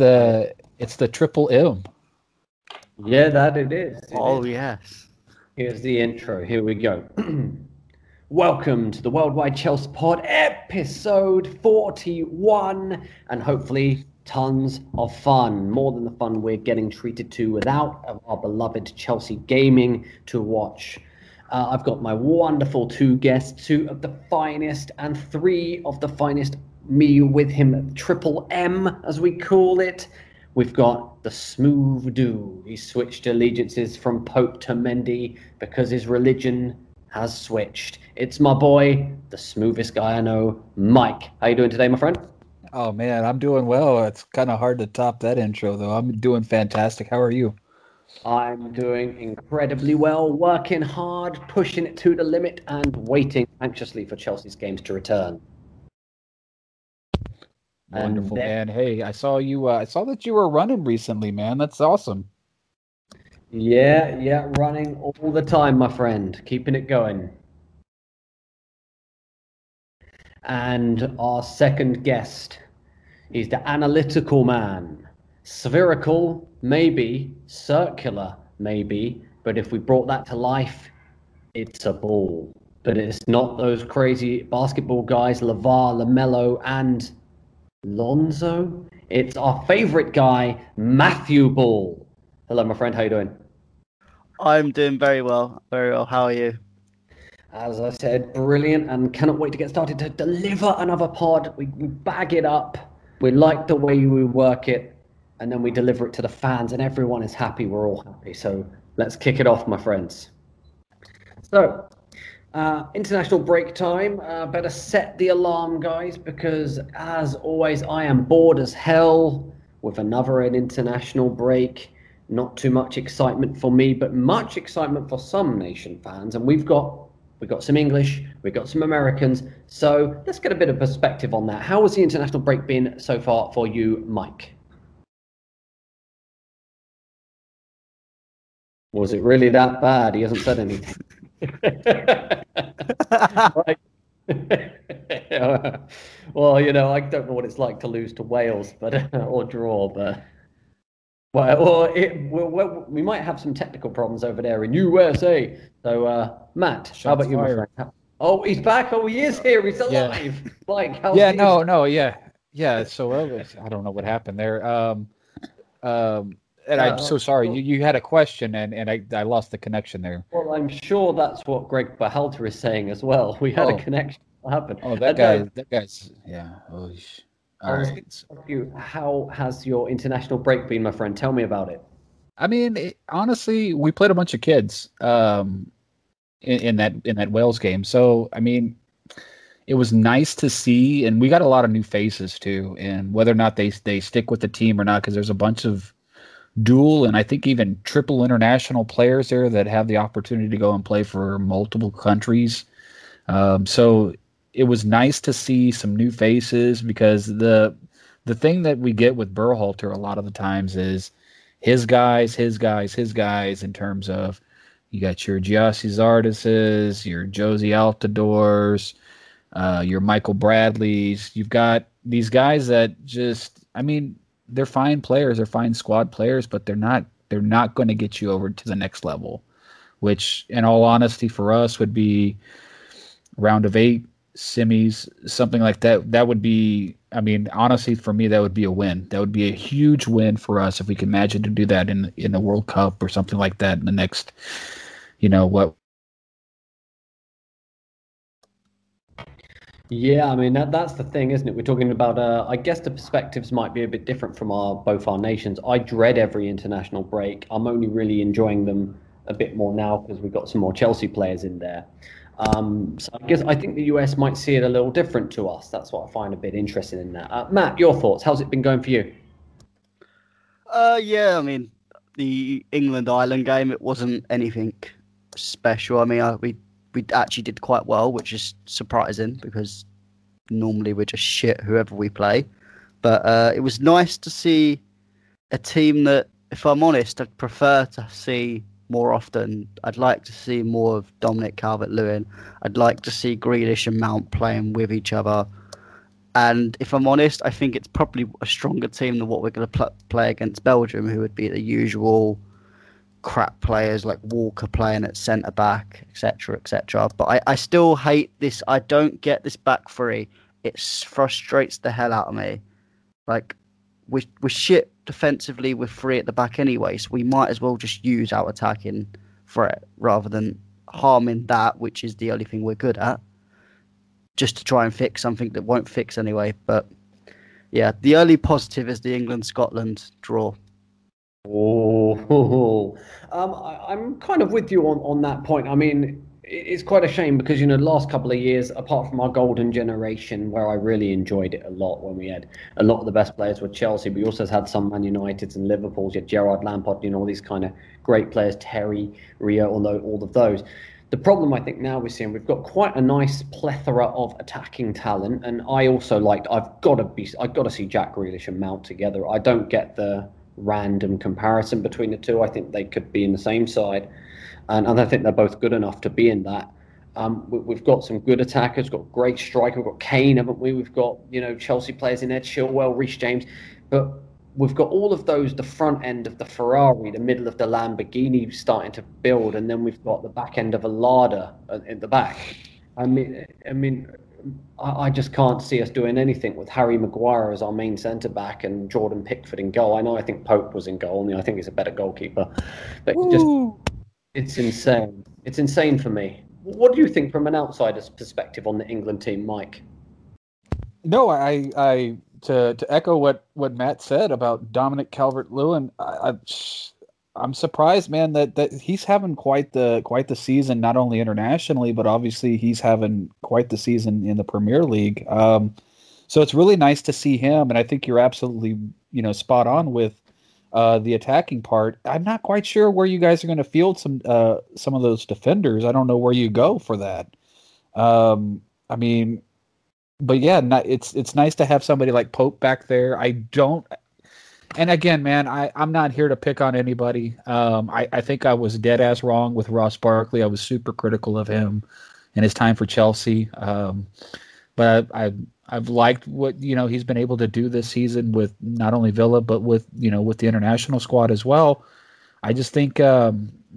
It's the triple M. Yeah, that it is. Yes. Here's the intro. Here we go. Welcome to the Worldwide Chelsea Pod, episode 41, and hopefully tons of fun. More than the fun we're getting treated to without our beloved Chelsea gaming to watch. I've got my wonderful two guests, two of the finest and three of the finest, me with him, Triple M, as we call it. We've got the smooth do. He switched allegiances from Pope to Mendy because his religion has switched. It's my boy, the smoothest guy I know, Mike. How you doing today, my friend? Oh, man, I'm doing well. It's kind of hard to top that intro, though. I'm doing fantastic. How are you? I'm doing incredibly well, working hard, pushing it to the limit, and waiting anxiously for Chelsea's games to return. Wonderful, man. Hey, I saw you. I saw that you were running recently, man. That's awesome. Yeah, running all the time, my friend, keeping it going. And our second guest is the analytical man. Spherical, maybe, circular, maybe, but if we brought that to life, it's a ball. But it's not those crazy basketball guys, LaVar, LaMelo, and Lonzo. It's our favorite guy, Matthew Ball. Hello, my friend. How you doing? I'm doing very well. Very well. How are you? As I said, brilliant, and cannot wait to get started to deliver another pod. We bag it up. We like the way we work it, and then we deliver it to the fans, and everyone is happy. We're all happy. So let's kick it off, my friends. So, international break time. Better set the alarm, guys, because as always, I am bored as hell with another international break. Not too much excitement for me, but much excitement for some nation fans. And we've got some English, we've got some Americans. So let's get a bit of perspective on that. How has the international break been so far for you, Mike? Was it really that bad? He hasn't said anything. Well, you know, I don't know what it's like to lose to Wales, but or draw, but we might have some technical problems over there in USA. So, Matt, shots how about fired. You? Oh, he's back. Oh, he is here. He's alive. Yeah. Like, how yeah. So I don't know what happened there. And I'm so sorry. You had a question, and I lost the connection there. Well, I'm sure that's what Gregg Berhalter is saying as well. We had a connection. What happened? Oh, that guy's. Yeah. Oh, how has your international break been, my friend? Tell me about it. I mean, honestly, we played a bunch of kids in that Wales game. So, I mean, it was nice to see, and we got a lot of new faces too. And whether or not they stick with the team or not, because there's a bunch of dual and I think even triple international players there that have the opportunity to go and play for multiple countries. So it was nice to see some new faces, because the thing that we get with Berhalter a lot of the times is his guys in terms of you got your Giassi Zardes, your Josie Altidores, your Michael Bradleys. You've got these guys that just, I mean, they're fine players, they're fine squad players, but they're not going to get you over to the next level, which in all honesty for us would be round of 8, semis, something like that. That would be, I mean, honestly, for me, that would be a win. That would be a huge win for us if we could manage to do that in the World Cup or something like that in the next, you know, what. Yeah, I mean, that's the thing, isn't it? We're talking about, I guess the perspectives might be a bit different from both our nations. I dread every international break. I'm only really enjoying them a bit more now because we've got some more Chelsea players in there. So I think the US might see it a little different to us. That's what I find a bit interesting in that. Matt, your thoughts? How's it been going for you? Yeah, I mean, the England-Ireland game, it wasn't anything special. I mean, we actually did quite well, which is surprising because normally we're just shit whoever we play. But it was nice to see a team that, if I'm honest, I'd prefer to see more often. I'd like to see more of Dominic Calvert-Lewin. I'd like to see Grealish and Mount playing with each other. And if I'm honest, I think it's probably a stronger team than what we're going to play against Belgium, who would be the usual crap players like Walker playing at centre-back, etc., etc. But I still hate this. I don't get this back three. It frustrates the hell out of me. Like, we're shit defensively with three at the back anyway, so we might as well just use our attacking threat rather than harming that, which is the only thing we're good at, just to try and fix something that won't fix anyway. But yeah, the only positive is the England-Scotland draw. Oh, I'm kind of with you on that point. I mean, it's quite a shame because, you know, the last couple of years, apart from our golden generation, where I really enjoyed it a lot when we had a lot of the best players were Chelsea, but we also had some Man Uniteds and Liverpools, you had Gerrard, Lampard, you know, all these kind of great players, Terry, Rio, although all of those. The problem I think now we're seeing, we've got quite a nice plethora of attacking talent, and I've got to see Jack Grealish and Mount together. I don't get the random comparison between the two. I think they could be in the same side, and I think they're both good enough to be in that. We've got some good attackers, got great striker, we've got Kane, haven't we? We've got, you know, Chelsea players in there, Chilwell, Reese James, but we've got all of those, the front end of the Ferrari, the middle of the Lamborghini starting to build, and then we've got the back end of a Lada in the back. I just can't see us doing anything with Harry Maguire as our main centre-back and Jordan Pickford in goal. I know, I think Pope was in goal, and I think he's a better goalkeeper. But it's insane. It's insane for me. What do you think from an outsider's perspective on the England team, Mike? No, I to echo what Matt said about Dominic Calvert-Lewin, I'm surprised, man, that he's having quite the season, not only internationally, but obviously he's having quite the season in the Premier League. So it's really nice to see him, and I think you're absolutely, you know, spot on with the attacking part. I'm not quite sure where you guys are going to field some of those defenders. I don't know where you go for that. I mean, but yeah, it's nice to have somebody like Pope back there. And again, man, I'm not here to pick on anybody. I think I was dead-ass wrong with Ross Barkley. I was super critical of him and his time for Chelsea. But I've liked what, you know, he's been able to do this season with not only Villa, but with, you know, with the international squad as well. I just think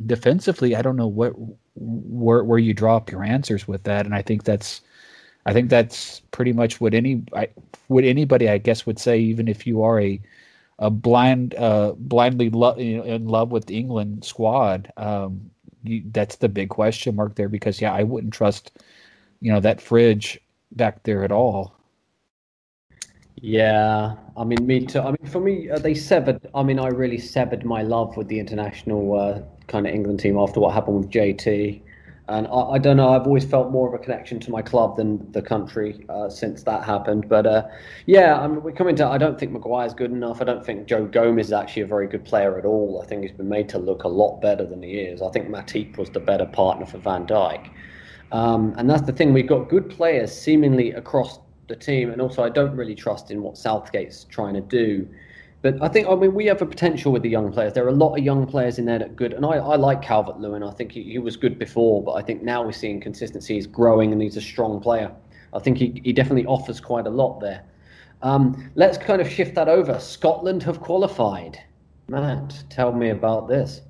defensively, I don't know where you draw up your answers with that, and I think that's pretty much what anybody I guess would say, even if you are a blindly in love with the England squad. That's the big question mark there, because yeah, I wouldn't trust, you know, that fridge back there at all. Yeah, I mean, me too. I mean, for me, I really severed my love with the international kind of England team after what happened with JT. And I don't know, I've always felt more of a connection to my club than the country since that happened. But we're coming to, I don't think Maguire's good enough. I don't think Joe Gomez is actually a very good player at all. I think he's been made to look a lot better than he is. I think Matip was the better partner for Van Dijk. And that's the thing, we've got good players seemingly across the team. And also, I don't really trust in what Southgate's trying to do. But I think, I mean, we have a potential with the young players. There are a lot of young players in there that are good. And I like Calvert-Lewin. I think he was good before, but I think now we're seeing consistency. He's growing and he's a strong player. I think he definitely offers quite a lot there. Let's kind of shift that over. Scotland have qualified. Matt, tell me about this.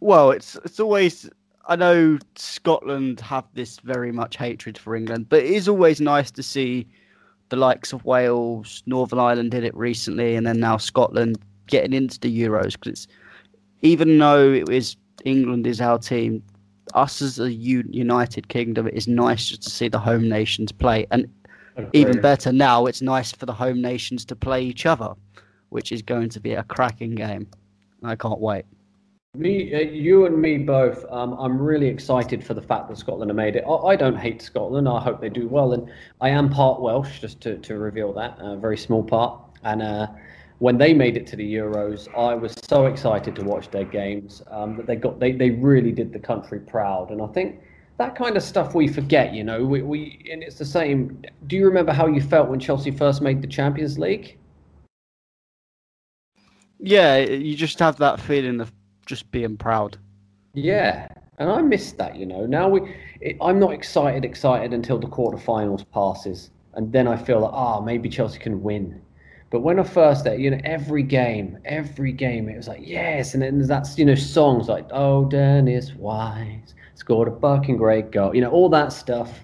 Well, it's always... I know Scotland have this very much hatred for England, but it is always nice to see the likes of Wales, Northern Ireland did it recently, and then now Scotland getting into the Euros. Because even though it is England is our team, us as a United Kingdom, it is nice just to see the home nations play. And even better now, it's nice for the home nations to play each other, which is going to be a cracking game. I can't wait. You and me both. I'm really excited for the fact that Scotland have made it. I don't hate Scotland. I hope they do well, and I am part Welsh, just to reveal that, a very small part. And when they made it to the Euros, I was so excited to watch their games. That they really did the country proud, and I think that kind of stuff we forget, you know. We and it's the same. Do you remember how you felt when Chelsea first made the Champions League? Yeah, you just have that feeling of just being proud. Yeah, and I missed that, you know. Now I'm not excited until the quarterfinals passes. and then I feel like, maybe Chelsea can win. But when I first, every game, it was like, yes. And then that's, songs like, oh, Dennis Wise scored a fucking great goal, all that stuff.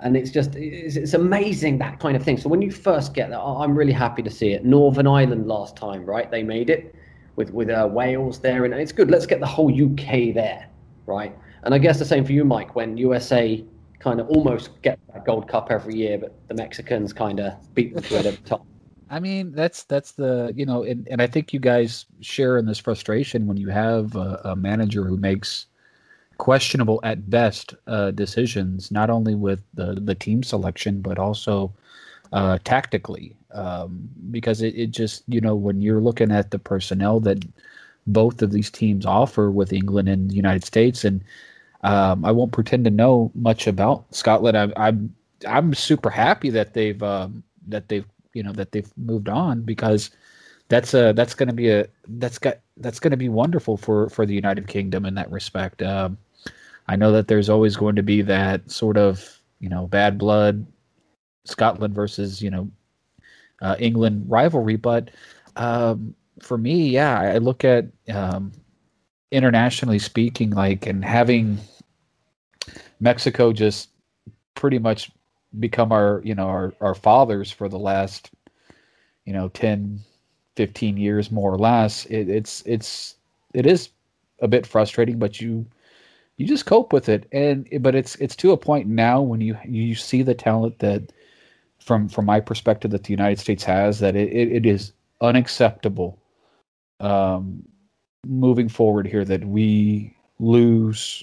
And it's just, it's amazing, that kind of thing. So when you first get that, I'm really happy to see it. Northern Ireland last time, right? They made it with Wales there. And it's good. Let's get the whole UK there, right? And I guess the same for you, Mike, when USA kind of almost get that Gold Cup every year, but the Mexicans kind of beat them to it every time. I mean, that's the, and I think you guys share in this frustration when you have a manager who makes questionable at best decisions, not only with the team selection, but also tactically, because it just, when you're looking at the personnel that both of these teams offer with England and the United States, and I won't pretend to know much about Scotland. I'm super happy that they've moved on, because that's going to be wonderful for the United Kingdom in that respect. I know that there's always going to be that sort of, bad blood Scotland versus, England rivalry. But for me, I look at internationally speaking, and having Mexico just pretty much become our fathers for the last 10, 15 years more or less, it is a bit frustrating, but you just cope with it. And but it's to a point now when you see the talent that from my perspective that the United States has, that it is unacceptable moving forward here that we lose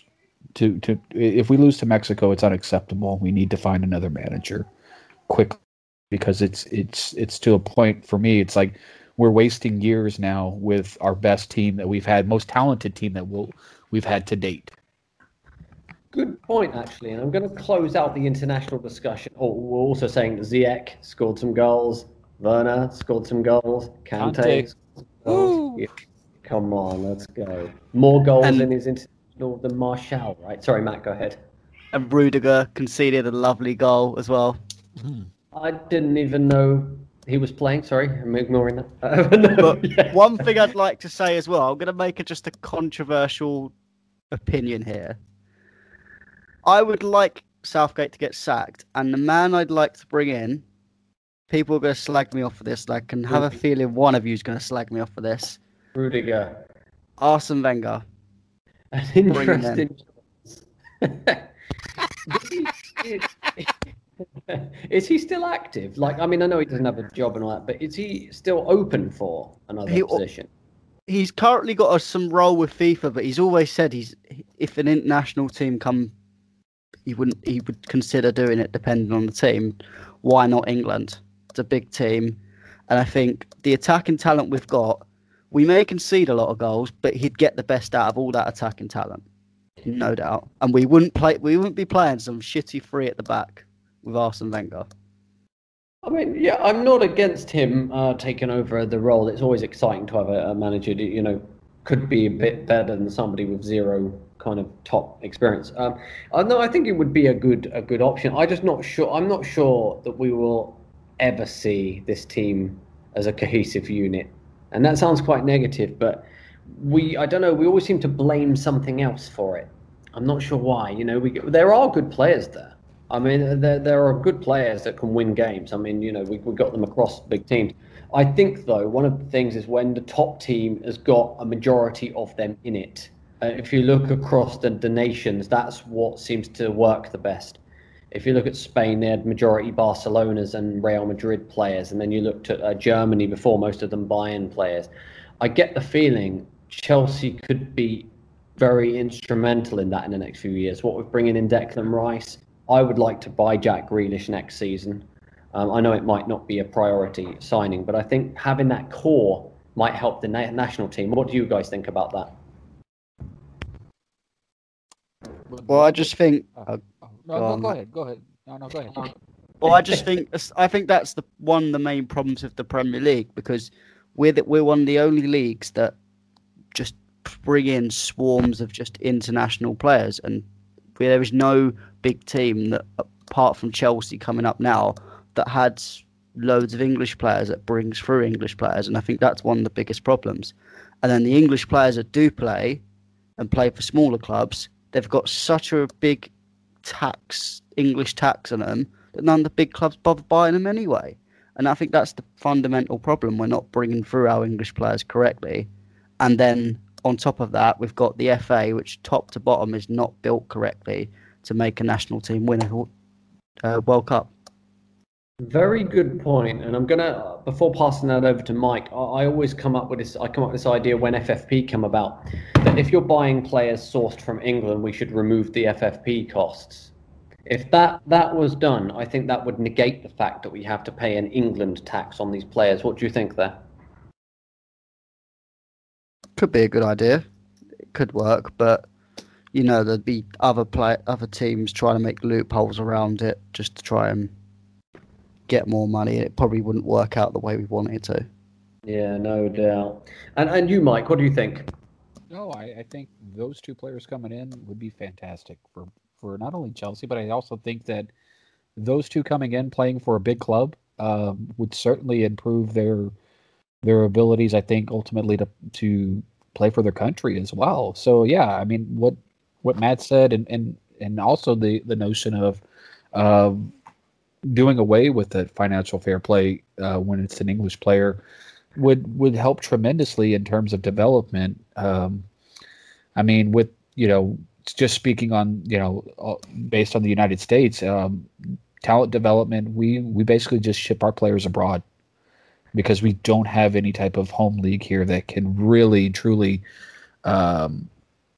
to if we lose to Mexico. It's unacceptable. We need to find another manager quickly, because it's to a point for me, it's like we're wasting years now with our best team that we've had, most talented team that we've had to date. Good point, actually. And I'm going to close out the international discussion. Oh, we're also saying Ziyech scored some goals, Werner scored some goals, Kante. Yeah. Come on, let's go. More goals than his international than Martial, right? Sorry, Matt, go ahead. And Rudiger conceded a lovely goal as well. Mm. I didn't even know he was playing. Sorry, I'm ignoring that. One thing I'd like to say as well, I'm going to make just a controversial opinion here. I would like Southgate to get sacked, and the man I'd like to bring in, people are going to slag me off for this. I can have a feeling one of you is going to slag me off for this. Rudiger. Arsene Wenger. An interesting choice. Is he still active? I know he doesn't have a job and all that, but is he still open for another position? He's currently got some role with FIFA, but he's always said if an international team come, he would consider doing it depending on the team. Why not England? It's a big team, and I think the attacking talent we've got, we may concede a lot of goals, but he'd get the best out of all that attacking talent, no doubt. And we wouldn't be playing some shitty free at the back with Arsene Wenger. I'm not against him taking over the role. It's always exciting to have a manager that, could be a bit better than somebody with zero kind of top experience. I think it would be a good option. I'm not sure that we will ever see this team as a cohesive unit. And that sounds quite negative, but we always seem to blame something else for it. I'm not sure why. There are good players there. There are good players that can win games. We got them across big teams. I think, though, one of the things is when the top team has got a majority of them in it. If you look across the nations, that's what seems to work the best. If you look at Spain, they had majority Barcelona's and Real Madrid players. And then you looked at Germany before, most of them Bayern players. I get the feeling Chelsea could be very instrumental in that in the next few years. What with bringing in Declan Rice, I would like to buy Jack Grealish next season. I know it might not be a priority signing, but I think having that core might help the national team. What do you guys think about that? Well, I just think... Go ahead. Go ahead. Well, I think that's one of the main problems of the Premier League, because we're one of the only leagues that just bring in swarms of just international players, and there is no big team that, apart from Chelsea coming up now, that had loads of English players, that brings through English players, and I think that's one of the biggest problems. And then the English players that do play and play for smaller clubs, they've got such a big tax, English tax on them, that none of the big clubs bother buying them anyway. And I think that's the fundamental problem. We're not bringing through our English players correctly. And then on top of that, we've got the FA, which top to bottom is not built correctly to make a national team win a World Cup. Very good point. And I'm going to, before passing that over to Mike, I always come up with this, I come up with this idea when FFP come about, that if you're buying players sourced from England, we should remove the FFP costs. If that was done, I think that would negate the fact that we have to pay an England tax on these players. What do you think there? Could be a good idea. It could work, but you know, there'd be other teams trying to make loopholes around it just to try and get more money. It probably wouldn't work out the way we want it to. Yeah, no doubt. And you, Mike, what do you think? No, I think those two players coming in would be fantastic for not only Chelsea, but I also think that those two coming in playing for a big club would certainly improve their abilities, I think, ultimately to play for their country as well. So, yeah, I mean, what Matt said and also the notion of doing away with the financial fair play when it's an English player would help tremendously in terms of development. I mean, with, you know, just speaking on, you know, based on the United States, talent development, we basically just ship our players abroad because we don't have any type of home league here that can really, truly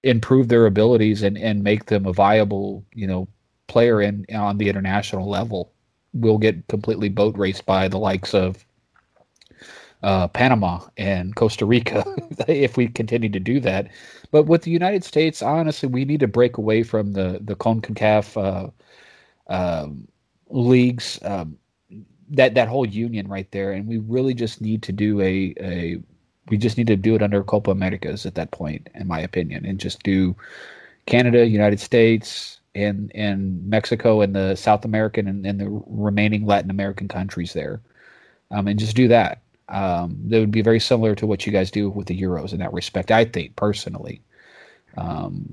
improve their abilities and make them a viable, you know, player on the international level. We'll get completely boat raced by the likes of Panama and Costa Rica if we continue to do that. But with the United States, honestly, we need to break away from the CONCACAF leagues, that whole union right there, and we really just need to do it under Copa Americas at that point, in my opinion, and just do Canada, United States, and Mexico and the South American and the remaining Latin American countries there, and just do that. That would be very similar to what you guys do with the Euros in that respect, I think, personally,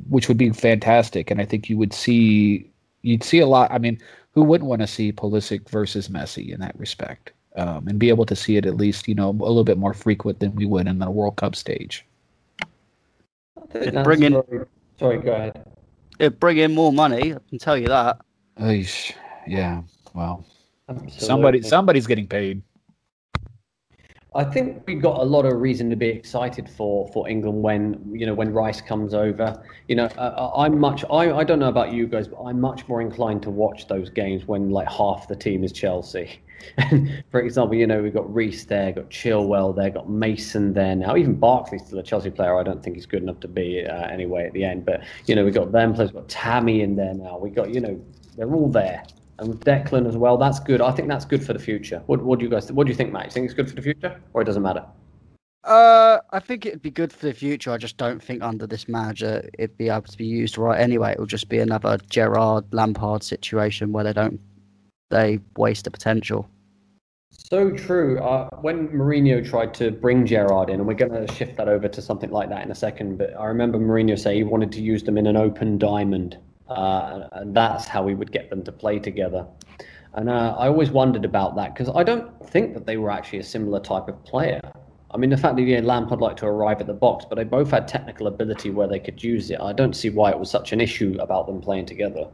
which would be fantastic. And I think you'd see a lot. I mean, who wouldn't want to see Pulisic versus Messi in that respect, and be able to see it at least, you know, a little bit more frequent than we would in the World Cup stage. Sorry, go ahead. It'd bring in more money, I can tell you that. Yeah, well, absolutely. Somebody's getting paid. I think we got a lot of reason to be excited for England when Rice comes over. You know, I don't know about you guys, but I'm much more inclined to watch those games when like half the team is Chelsea. And for example, you know, we've got Reese there, got Chilwell there, got Mason there now. Even Barkley's still a Chelsea player. I don't think he's good enough to be anyway at the end. But you know, we've got them players, we've got Tammy in there now. We got, you know, they're all there. And with Declan as well, that's good. I think that's good for the future. What do you think, Matt? You think it's good for the future, or it doesn't matter? I think it'd be good for the future. I just don't think under this manager it'd be able to be used right. Anyway, it'll just be another Gerrard, Lampard situation where they waste the potential. So true. When Mourinho tried to bring Gerrard in, and we're going to shift that over to something like that in a second, but I remember Mourinho saying he wanted to use them in an open diamond. And that's how we would get them to play together. And I always wondered about that, because I don't think that they were actually a similar type of player. I mean, the fact that Lampard liked to arrive at the box, but they both had technical ability where they could use it. I don't see why it was such an issue about them playing together.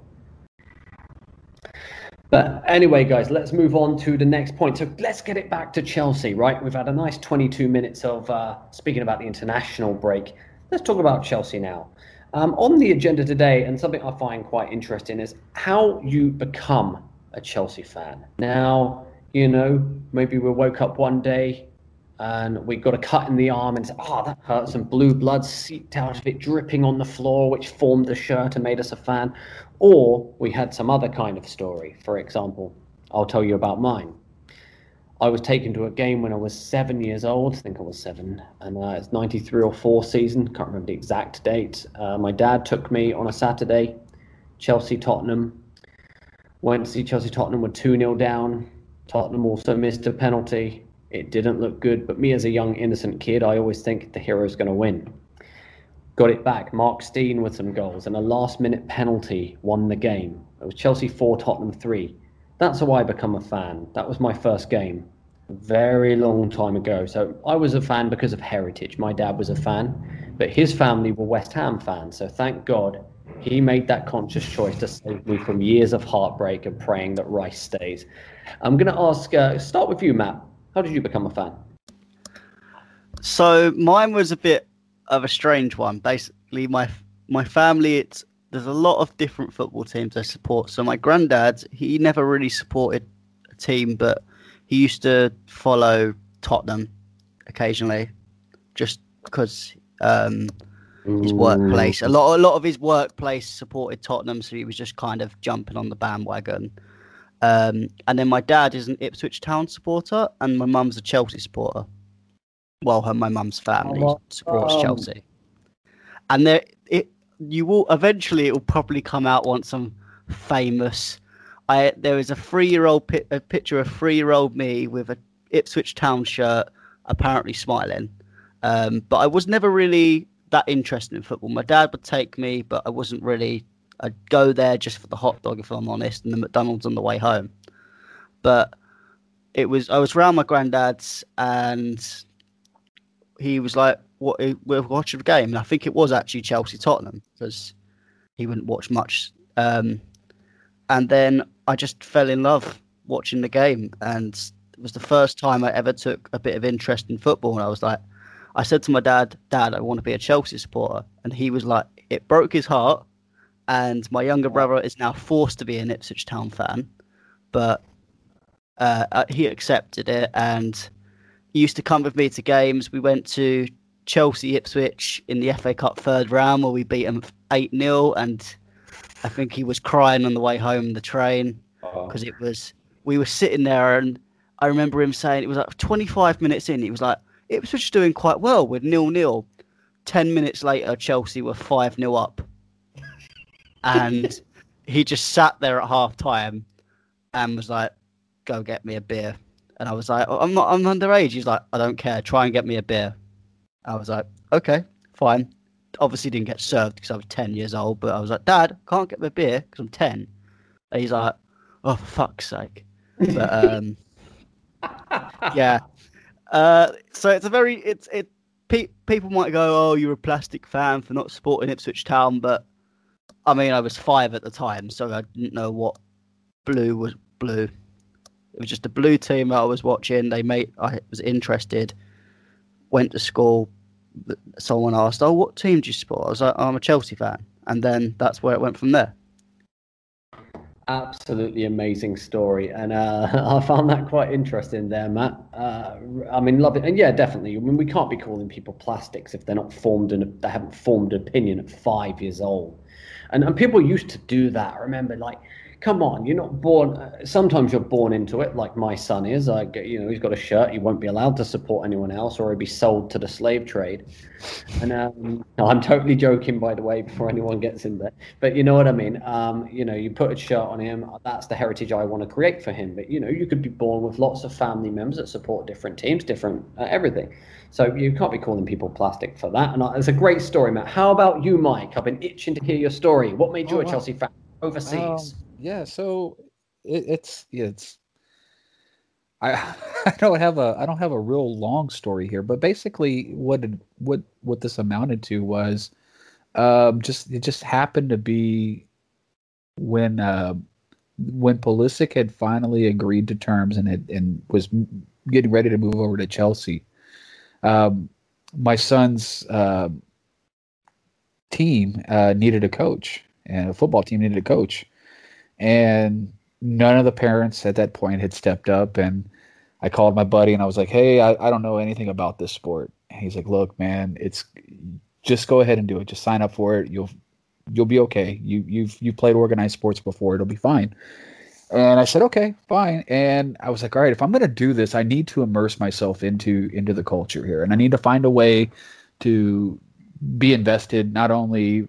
But anyway, guys, let's move on to the next point. So let's get it back to Chelsea, right? We've had a nice 22 minutes of speaking about the international break. Let's talk about Chelsea now. On the agenda today, and something I find quite interesting, is how you become a Chelsea fan. Now, you know, maybe we woke up one day and we got a cut in the arm and said, that hurts, and blue blood seeped out of it, dripping on the floor, which formed the shirt and made us a fan. Or we had some other kind of story. For example, I'll tell you about mine. I was taken to a game when I was 7 years old. I think I was seven. And it's 93 or 4 season. Can't remember the exact date. My dad took me on a Saturday. Chelsea-Tottenham. Went to see Chelsea-Tottenham. Were 2-0 down. Tottenham also missed a penalty. It didn't look good, but me as a young, innocent kid, I always think the hero's going to win. Got it back. Mark Steen with some goals, and a last-minute penalty won the game. It was Chelsea 4, Tottenham 3. That's how I become a fan. That was my first game a very long time ago. So I was a fan because of heritage. My dad was a fan, but his family were West Ham fans. So thank God he made that conscious choice to save me from years of heartbreak and praying that Rice stays. I'm going to ask, start with you, Matt. How did you become a fan? So mine was a bit of a strange one. Basically, my family, there's a lot of different football teams they support. So my granddad, he never really supported a team, but he used to follow Tottenham occasionally just because his workplace, a lot of his workplace supported Tottenham. So he was just kind of jumping on the bandwagon. And then my dad is an Ipswich Town supporter and my mum's a Chelsea supporter. Well, my mum's family supports Chelsea. And it will probably come out once I'm famous. There is a picture of 3-year-old me with an Ipswich Town shirt, apparently smiling. But I was never really that interested in football. My dad would take me, but I wasn't really. I'd go there just for the hot dog, if I'm honest, and the McDonald's on the way home. But I was around my granddad's, and he was like, "What? We're watching a game," and I think it was actually Chelsea Tottenham because he wouldn't watch much. And then I just fell in love watching the game, and it was the first time I ever took a bit of interest in football. And I was like, I said to my dad, "Dad, I want to be a Chelsea supporter," and he was like, it broke his heart. And my younger brother is now forced to be an Ipswich Town fan, but he accepted it and he used to come with me to games. We went to Chelsea-Ipswich in the FA Cup third round where we beat them 8-0, and I think he was crying on the way home the train because we were sitting there and I remember him saying, it was like 25 minutes in, he was like, Ipswich doing quite well with 0-0. 10 minutes later, Chelsea were 5-0 up. And he just sat there at half time and was like, "Go get me a beer." And I was like, I'm underage. He's like, "I don't care. Try and get me a beer." I was like, "Okay, fine." Obviously didn't get served because I was 10 years old. But I was like, "Dad, can't get me a beer because I'm 10. And he's like, "Oh, for fuck's sake." But, yeah. So it's a very, people might go, "Oh, you're a plastic fan for not supporting Ipswich Town." But I mean, I was 5 at the time, so I didn't know what blue was blue. It was just a blue team that I was watching. I was interested, went to school. Someone asked, "Oh, what team do you support?" I was like, "Oh, I'm a Chelsea fan." And then that's where it went from there. Absolutely amazing story. And I found that quite interesting there, Matt. I mean, love it. And yeah, definitely. I mean, we can't be calling people plastics if they're not formed and they haven't formed an opinion at 5 years old. And people used to do that. I remember, like, come on, you're not born. Sometimes you're born into it, like my son is. He's got a shirt. He won't be allowed to support anyone else, or he'd be sold to the slave trade. And I'm totally joking, by the way, before anyone gets in there. But you know what I mean. You put a shirt on him. That's the heritage I want to create for him. But you could be born with lots of family members that support different teams, different everything. So you can't be calling people plastic for that. And it's a great story, Matt. How about you, Mike? I've been itching to hear your story. What made you a Chelsea fan overseas? Yeah, so it's I don't have a real long story here, but basically what this amounted to was it just happened to be when Pulisic had finally agreed to terms and was getting ready to move over to Chelsea. My son's team needed a coach, and a football team needed a coach. And none of the parents at that point had stepped up. And I called my buddy and I was like, "Hey, I don't know anything about this sport." And he's like, "Look, man, it's just go ahead and do it. Just sign up for it. You'll be okay. You've played organized sports before. It'll be fine." And I said, "Okay, fine." And I was like, "All right, if I'm going to do this, I need to immerse myself into the culture here. And I need to find a way to be invested, not only,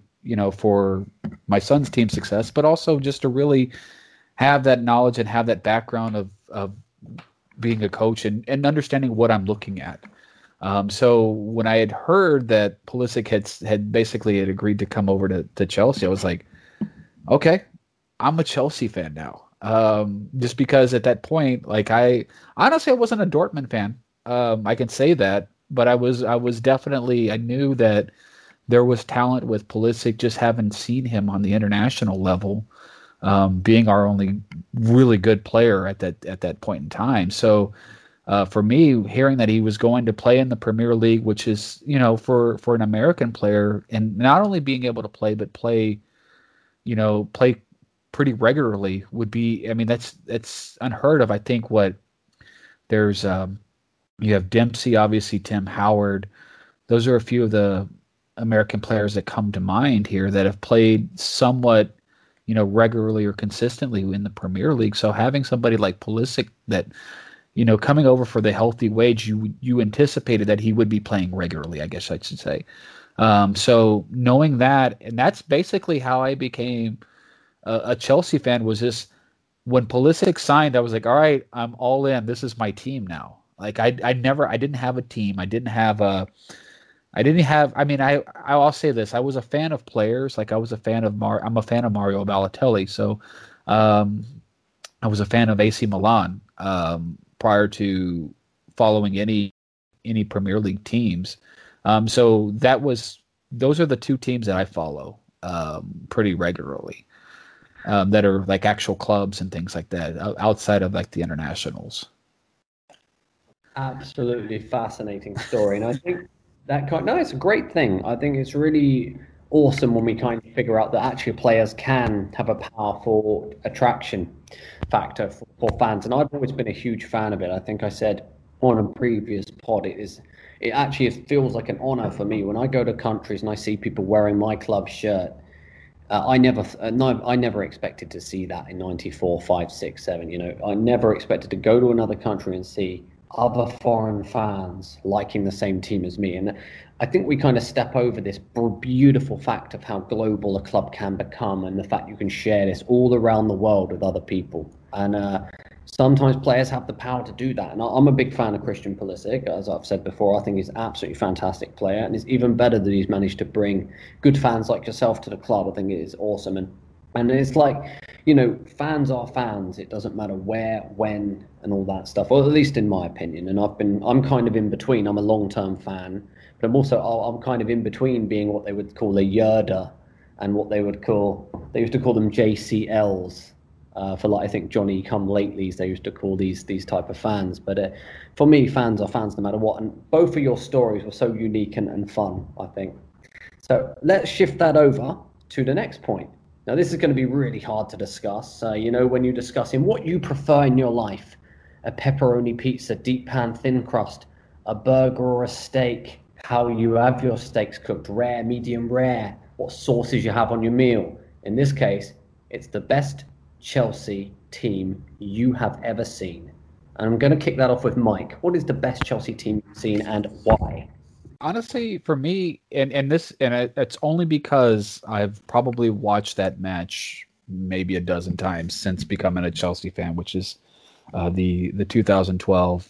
for my son's team success, but also just to really have that knowledge and have that background of being a coach and understanding what I'm looking at. So when I had heard that Pulisic had basically had agreed to come over to Chelsea, I was like, okay, I'm a Chelsea fan now. Just because at that point, like I honestly, I wasn't a Dortmund fan. I can say that, but I was definitely, I knew that there was talent with Pulisic, just haven't seen him on the international level, being our only really good player at that point in time. So, for me, hearing that he was going to play in the Premier League, which is, you know, for an American player, and not only being able to play, but play pretty regularly would be, I mean, that's unheard of. I think what there's, you have Dempsey, obviously Tim Howard. Those are a few of the American players that come to mind here that have played somewhat, you know, regularly or consistently in the Premier League. So having somebody like Pulisic that, you know, coming over for the healthy wage, you anticipated that he would be playing regularly, I guess I should say. So knowing that, and that's basically how I became a Chelsea fan, was just when Pulisic signed, I was like, all right, I'm all in. This is my team now. Like I didn't have a team. I'll say this. I was a fan of players. Like I'm a fan of Mario Balotelli. So I was a fan of AC Milan. Prior to following any Premier League teams. So those are the two teams that I follow pretty regularly that are like actual clubs and things like that outside of like the internationals. Absolutely fascinating story. And I think it's a great thing. I think it's really awesome when we kind of figure out that actually players can have a powerful attraction factor for fans, and I've always been a huge fan of it. I think I said on a previous pod, it feels like an honor for me when I go to countries and I see people wearing my club shirt. I never expected to see that in 94, 5, 6, 7. You know, I never expected to go to another country and see other foreign fans liking the same team as me. And I think we kind of step over this beautiful fact of how global a club can become, and the fact you can share this all around the world with other people. And sometimes players have the power to do that. And I'm a big fan of Christian Pulisic, as I've said before. I think he's an absolutely fantastic player, and it's even better that he's managed to bring good fans like yourself to the club. I think it is awesome. And it's like, you know, fans are fans. It doesn't matter where, when, and all that stuff, or at least in my opinion. And I'm kind of in between. I'm a long-term fan, but I'm kind of in between being what they would call a yerder and what they used to call them JCLs. For like, I think Johnny Come Latelys, they used to call these type of fans. But for me, fans are fans no matter what. And both of your stories were so unique and fun, I think. So let's shift that over to the next point. Now, this is going to be really hard to discuss. You know, when you're discussing what you prefer in your life, a pepperoni pizza, deep pan, thin crust, a burger or a steak, how you have your steaks cooked, rare, medium rare, what sauces you have on your meal. In this case, it's the best Chelsea team you have ever seen. And I'm going to kick that off with Mike. What is the best Chelsea team you've seen and why? Honestly, for me, it's only because I've probably watched that match maybe a dozen times since becoming a Chelsea fan, which is the 2012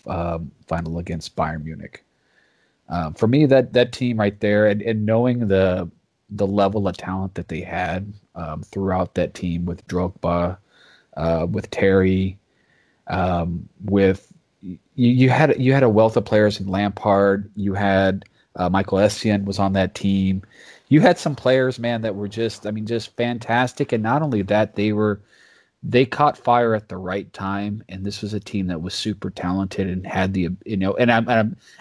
final against Bayern Munich. For me, that team right there, and knowing the level of talent that they had throughout that team with Drogba, with Terry, with you had a wealth of players in Lampard. You had Michael Essien was on that team. You had some players, man, that were just fantastic. And not only that, they caught fire at the right time. And this was a team that was super talented and had the, you know, and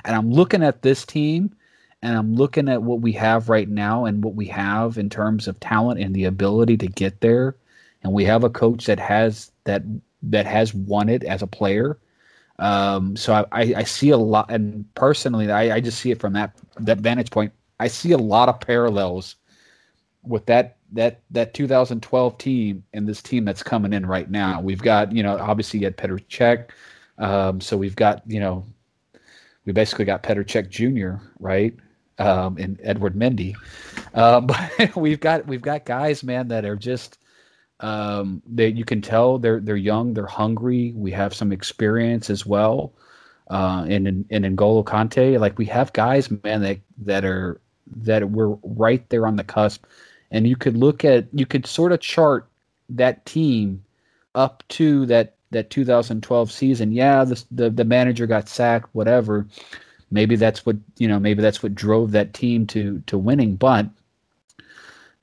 I'm looking at this team, and I'm looking at what we have right now and what we have in terms of talent and the ability to get there. And we have a coach that has that has won it as a player. So I see a lot, and personally, I just see it from that vantage point. I see a lot of parallels with that 2012 team and this team that's coming in right now. We've got, you know, obviously you had Petr Cech. So we've got, you know, we basically got Petr Cech Jr., right? And Edward Mendy. But we've got guys, man, that are just They, you can tell they're young, they're hungry. We have some experience as well. And N'Golo Kante, like, we have guys, man, that we're right there on the cusp. And you could look at, you could sort of chart that team up to that 2012 season. Yeah, the manager got sacked, whatever. Maybe that's what drove that team to winning. But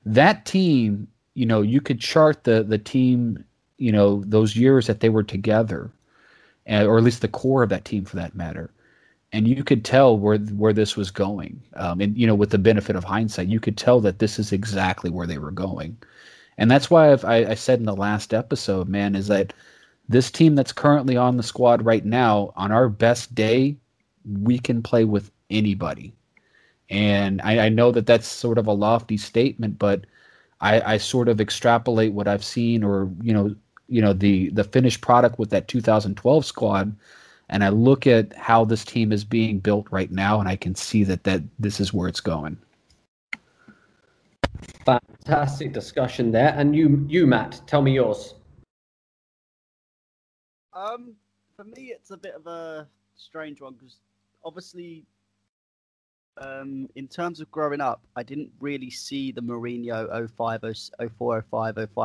that team, you know, you could chart the team, you know, those years that they were together, or at least the core of that team for that matter. And you could tell where this was going. And, you know, with the benefit of hindsight, you could tell that this is exactly where they were going. And that's why I said in the last episode, man, is that this team that's currently on the squad right now, on our best day, we can play with anybody. And I know that that's sort of a lofty statement, but I sort of extrapolate what I've seen, or, you know, the finished product with that 2012 squad. And I look at how this team is being built right now, and I can see that this is where it's going. Fantastic discussion there. And you Matt, tell me yours. For me, it's a bit of a strange one, because obviously, in terms of growing up, I didn't really see the Mourinho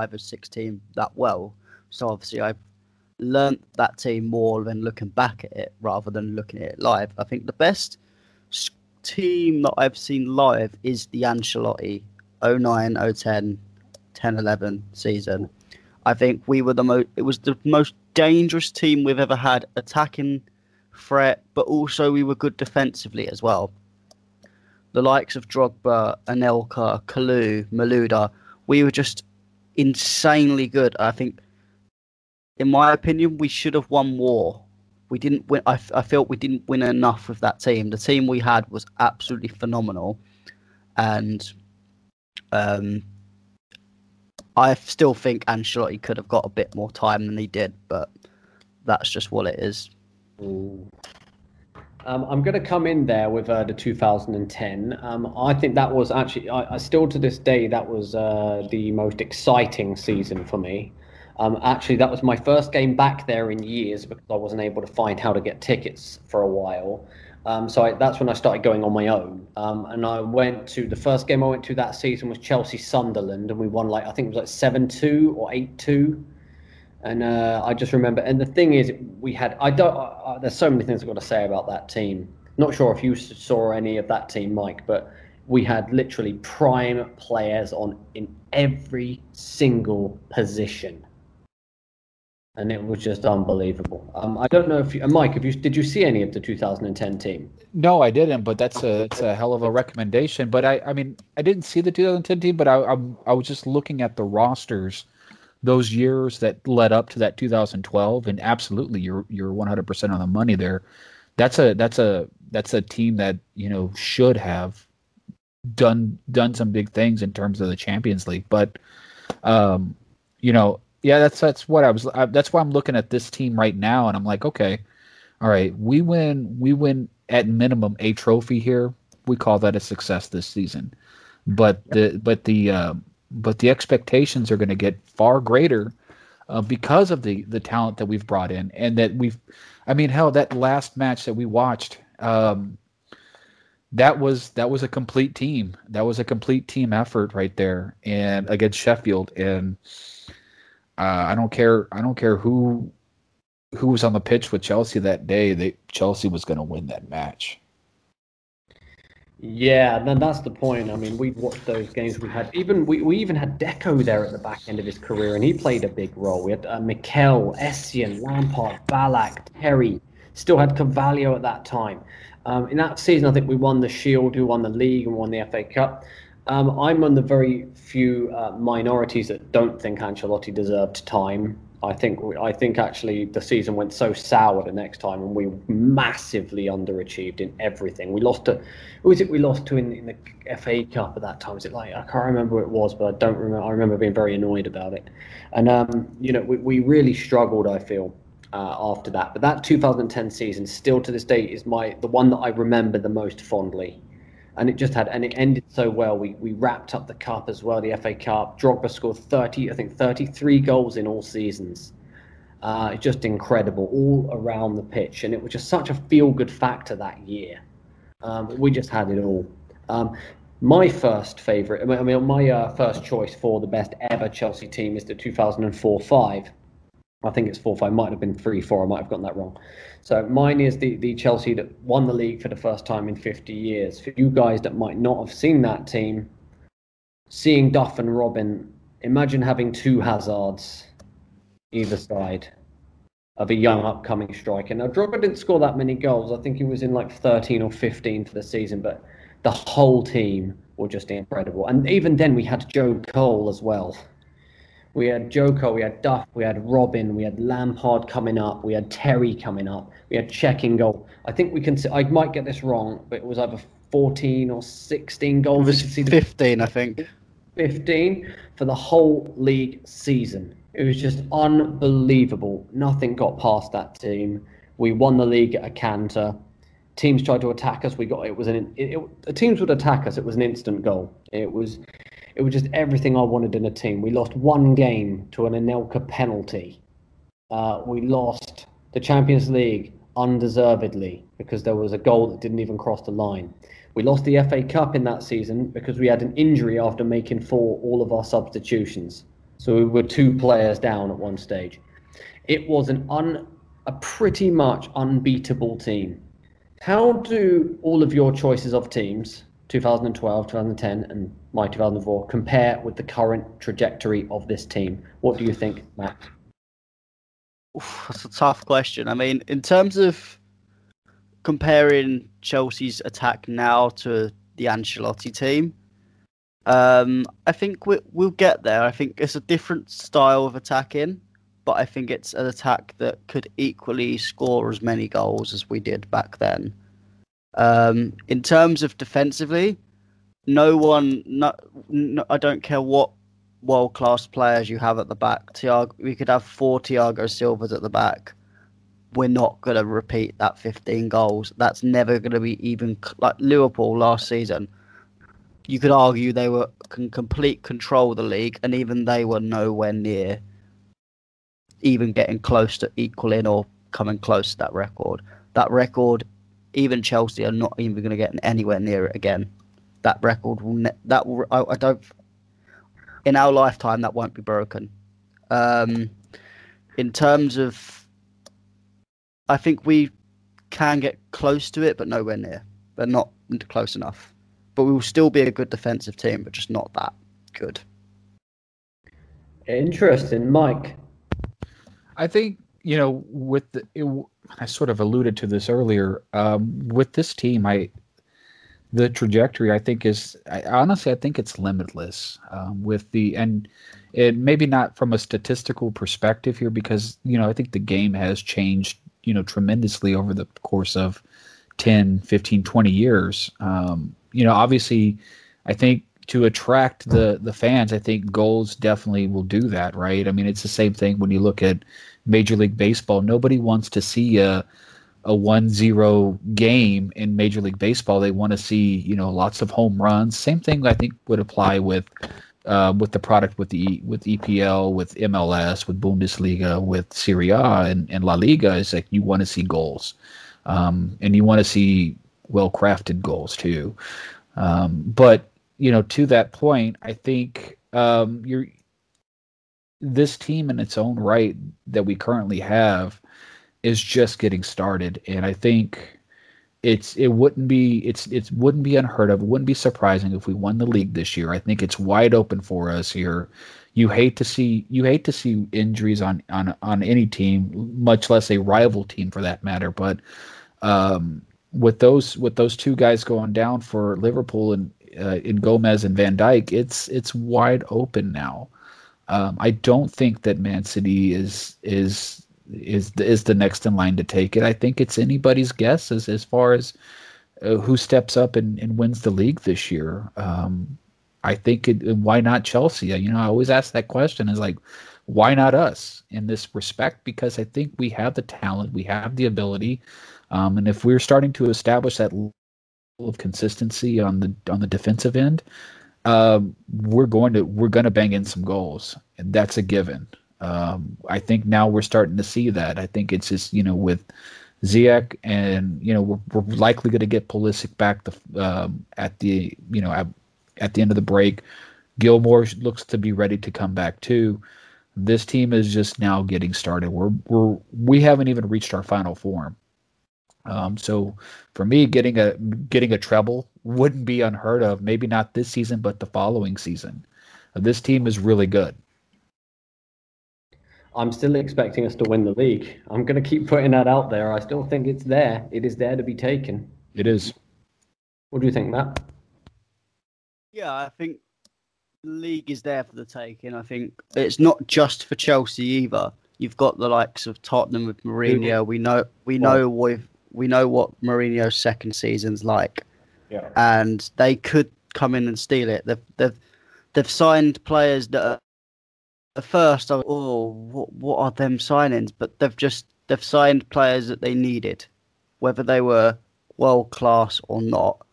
05, 06 team that well. So obviously, I've learnt that team more than looking back at it rather than looking at it live. I think the best team that I've seen live is the Ancelotti 09, 010, 10, 11 season. I think we were it was the most dangerous team we've ever had, attacking threat, but also we were good defensively as well. The likes of Drogba, Anelka, Kalou, Malouda, we were just insanely good. I think, in my opinion, we should have won more. We didn't win. I felt we didn't win enough with that team. The team we had was absolutely phenomenal, and I still think Ancelotti could have got a bit more time than he did, but that's just what it is. I'm going to come in there with the 2010. I think that was actually, I still to this day, that was the most exciting season for me. Actually, that was my first game back there in years, because I wasn't able to find how to get tickets for a while. So that's when I started going on my own. And I went to, the first game I went to that season was Chelsea-Sunderland, and we won, like, I think it was like 7-2 or 8-2. And I just remember, and the thing is, we had, there's so many things I've got to say about that team. Not sure if you saw any of that team, Mike, but we had literally prime players in every single position. And it was just unbelievable. I don't know if you, Mike, did you see any of the 2010 team? No, I didn't, but that's a hell of a recommendation. But I mean, I didn't see the 2010 team, but I was just looking at the rosters those years that led up to that 2012, and absolutely, you're 100% on the money there. That's a team that, you know, should have done some big things in terms of the Champions League. But you know, yeah, that's what I was. That's why I'm looking at this team right now, and I'm like, okay, all right, we win at minimum a trophy here. We call that a success this season. But the expectations are going to get far greater because of the talent that we've brought in, and that we've, I mean, hell, that last match that we watched, that was a complete team. That was a complete team effort right there, and against Sheffield. And I don't care who was on the pitch with Chelsea that day. Chelsea was going to win that match. Yeah, then that's the point. I mean, we watched those games. We had even had Deco there at the back end of his career, and he played a big role. We had Mikel, Essien, Lampard, Ballack, Terry. Still had Carvalho at that time. In that season, I think we won the Shield, we won the league, and won the FA Cup. I'm one of the very few minorities that don't think Ancelotti deserved time. I think actually the season went so sour the next time, and we massively underachieved in everything. We lost to, who is it we lost to in the FA Cup at that time? Is it like, I can't remember what it was, but I don't remember. I remember being very annoyed about it. And, you know, we really struggled, I feel, after that. But that 2010 season, still to this day, is the one that I remember the most fondly. And it just had, and it ended so well. We wrapped up the cup as well, the FA Cup. Drogba scored 33 goals in all seasons. Just incredible all around the pitch, and it was just such a feel-good factor that year. We just had it all. My first favourite, my first choice for the best ever Chelsea team is the 2004-05. I think it's 4-5, might have been 3-4, I might have gotten that wrong. So mine is the Chelsea that won the league for the first time in 50 years. For you guys that might not have seen that team, seeing Duff and Robin, imagine having two Hazards either side of a young upcoming striker. Now, Drogba didn't score that many goals. I think he was in like 13 or 15 for the season, but the whole team were just incredible. And even then, we had Joe Cole as well. We had Joe Cole, we had Duff, we had Robin, we had Lampard coming up, we had Terry coming up, we had Cech in goal. I think we can see, I might get this wrong, but it was either 14 or 16 goals. It was 15, I think. 15 for the whole league season. It was just unbelievable. Nothing got past that team. We won the league at a canter. Teams tried to attack us. Teams would attack us. It was an instant goal. It was just everything I wanted in a team. We lost one game to an Anelka penalty. We lost the Champions League undeservedly because there was a goal that didn't even cross the line. We lost the FA Cup in that season because we had an injury after making all of our substitutions. So we were two players down at one stage. It was a pretty much unbeatable team. How do all of your choices of teams, 2012, 2010, and my 2004, compare with the current trajectory of this team? What do you think, Matt? Oof, that's a tough question. I mean, in terms of comparing Chelsea's attack now to the Ancelotti team, I think we'll get there. I think it's a different style of attacking, but I think it's an attack that could equally score as many goals as we did back then. In terms of defensively, I don't care what world-class players you have at the back. We could have four Thiago Silvas at the back. We're not going to repeat that 15 goals. That's never going to be even like Liverpool last season. You could argue they were complete control of the league, and even they were nowhere near even getting close to equaling or coming close to that record. That record, even Chelsea are not even going to get anywhere near it again. That record will. I don't. In our lifetime, that won't be broken. In terms of, I think we can get close to it, but nowhere near. But not close enough. But we will still be a good defensive team, but just not that good. Interesting, Mike. I think I sort of alluded to this earlier. With this team, the trajectory, I think, is honestly, I think it's limitless. And maybe not from a statistical perspective here, because I think the game has changed tremendously over the course of 10, 15, 20 years. Obviously, I think to attract the fans, I think goals definitely will do that, right? I mean, it's the same thing when you look at Major League Baseball. Nobody wants to see a 1-0 game in Major League Baseball. They want to see, lots of home runs. Same thing I think would apply with the product, with EPL, with MLS, with Bundesliga, with Serie A and La Liga. It's like you want to see goals, and you want to see well-crafted goals too. But to that point, I think this team in its own right that we currently have is just getting started. And I think it wouldn't be unheard of. It wouldn't be surprising if we won the league this year. I think it's wide open for us here. You hate to see injuries on any team, much less a rival team for that matter. But with those two guys going down for Liverpool and in Gomez and Van Dijk, it's wide open now. I don't think that Man City is the next in line to take it. I think it's anybody's guess as far as who steps up and wins the league this year. I think why not Chelsea? I always ask that question. Is like, why not us in this respect? Because I think we have the talent, we have the ability, and if we're starting to establish that of consistency on the defensive end, we're going to bang in some goals, and that's a given. I think now we're starting to see that. I think it's just, you know, with Ziyech and, you know, we're likely going to get Pulisic back at the end of the break. Gilmore looks to be ready to come back too. This team is just now getting started. We haven't even reached our final form. So for me, getting a treble wouldn't be unheard of. Maybe not this season, but the following season. This team is really good. I'm still expecting us to win the league. I'm going to keep putting that out there. I still think it's there. It is there to be taken. It is. What do you think, Matt? Yeah, I think the league is there for the taking. I think it's not just for Chelsea either. You've got the likes of Tottenham with Mourinho. We know what Mourinho's second season's like, yeah. And they could come in and steal it. They've signed players that are, at first I was, what are them signings? But they've signed players that they needed, whether they were world class or not,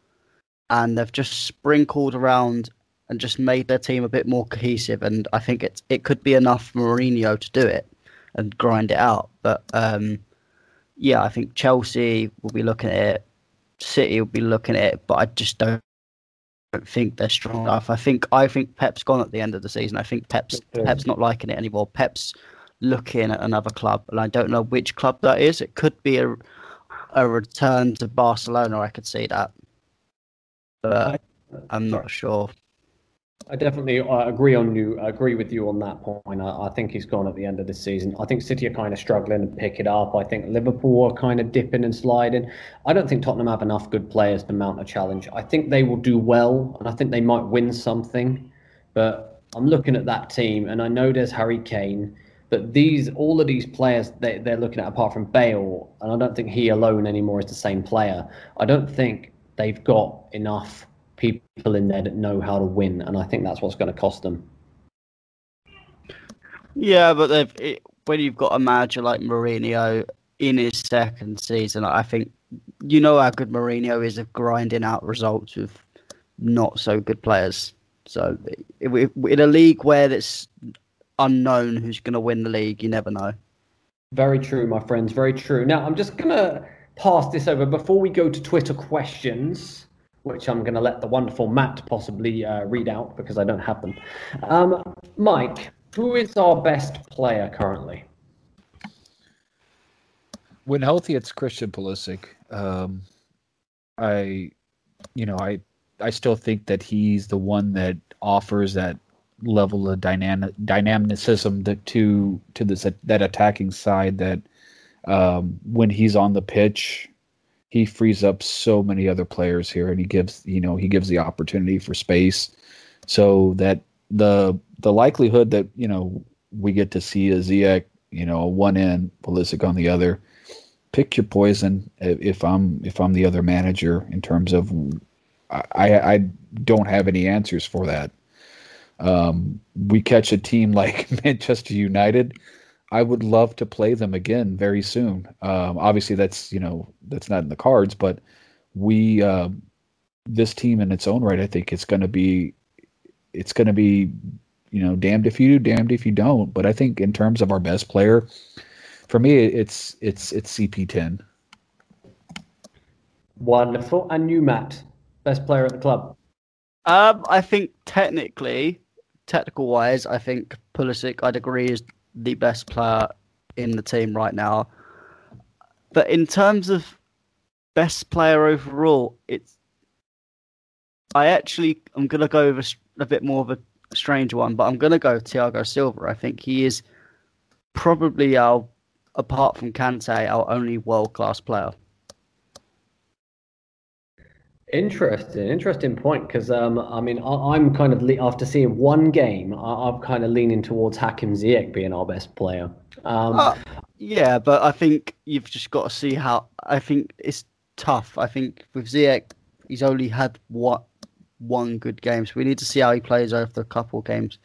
and they've just sprinkled around and just made their team a bit more cohesive. And I think it could be enough for Mourinho to do it and grind it out. But yeah, I think Chelsea will be looking at it, City will be looking at it, but I just don't think they're strong enough. I think Pep's gone at the end of the season. I think Pep's not liking it anymore. Pep's looking at another club, and I don't know which club that is. It could be a return to Barcelona. I could see that, but I'm not sure. I definitely agree with you on that point. I think he's gone at the end of the season. I think City are kind of struggling to pick it up. I think Liverpool are kind of dipping and sliding. I don't think Tottenham have enough good players to mount a challenge. I think they will do well, and I think they might win something. But I'm looking at that team, and I know there's Harry Kane, but all of these players they're looking at, apart from Bale, and I don't think he alone anymore is the same player. I don't think they've got enough people in there that know how to win, and I think that's what's going to cost them. Yeah, but when you've got a manager like Mourinho in his second season, I think you know how good Mourinho is of grinding out results with not so good players. So in a league where it's unknown who's going to win the league, you never know. Very true, my friends, very true. Now I'm just going to pass this over before we go to Twitter questions, which I'm going to let the wonderful Matt possibly read out because I don't have them. Mike, who is our best player currently? When healthy, it's Christian Pulisic. I still think that he's the one that offers that level of dynamicism to this that attacking side that when he's on the pitch, he frees up so many other players here, and he gives the opportunity for space, so that the likelihood that, you know, we get to see a Ziyech, you know, one end, Pulisic on the other. Pick your poison. If I'm the other manager, in terms of I don't have any answers for that. We catch a team like Manchester United. I would love to play them again very soon. Obviously, that's not in the cards, but this team in its own right, I think it's going to be, you know, damned if you do, damned if you don't. But I think in terms of our best player, for me, it's CP10. Wonderful. And you, Matt, best player at the club? I think technical wise, I think Pulisic, I'd agree, is the best player in the team right now. But in terms of best player overall, I'm going to go with a bit more of a strange one, but I'm going to go Thiago Silva. I think he is probably apart from Kante, our only world-class player. Interesting point, because I'm kind of after seeing one game, I'm kind of leaning towards Hakim Ziyech being our best player. Yeah, but I think you've just got to see how. I think it's tough. I think with Ziyech, he's only had one good game, so we need to see how he plays over a couple of games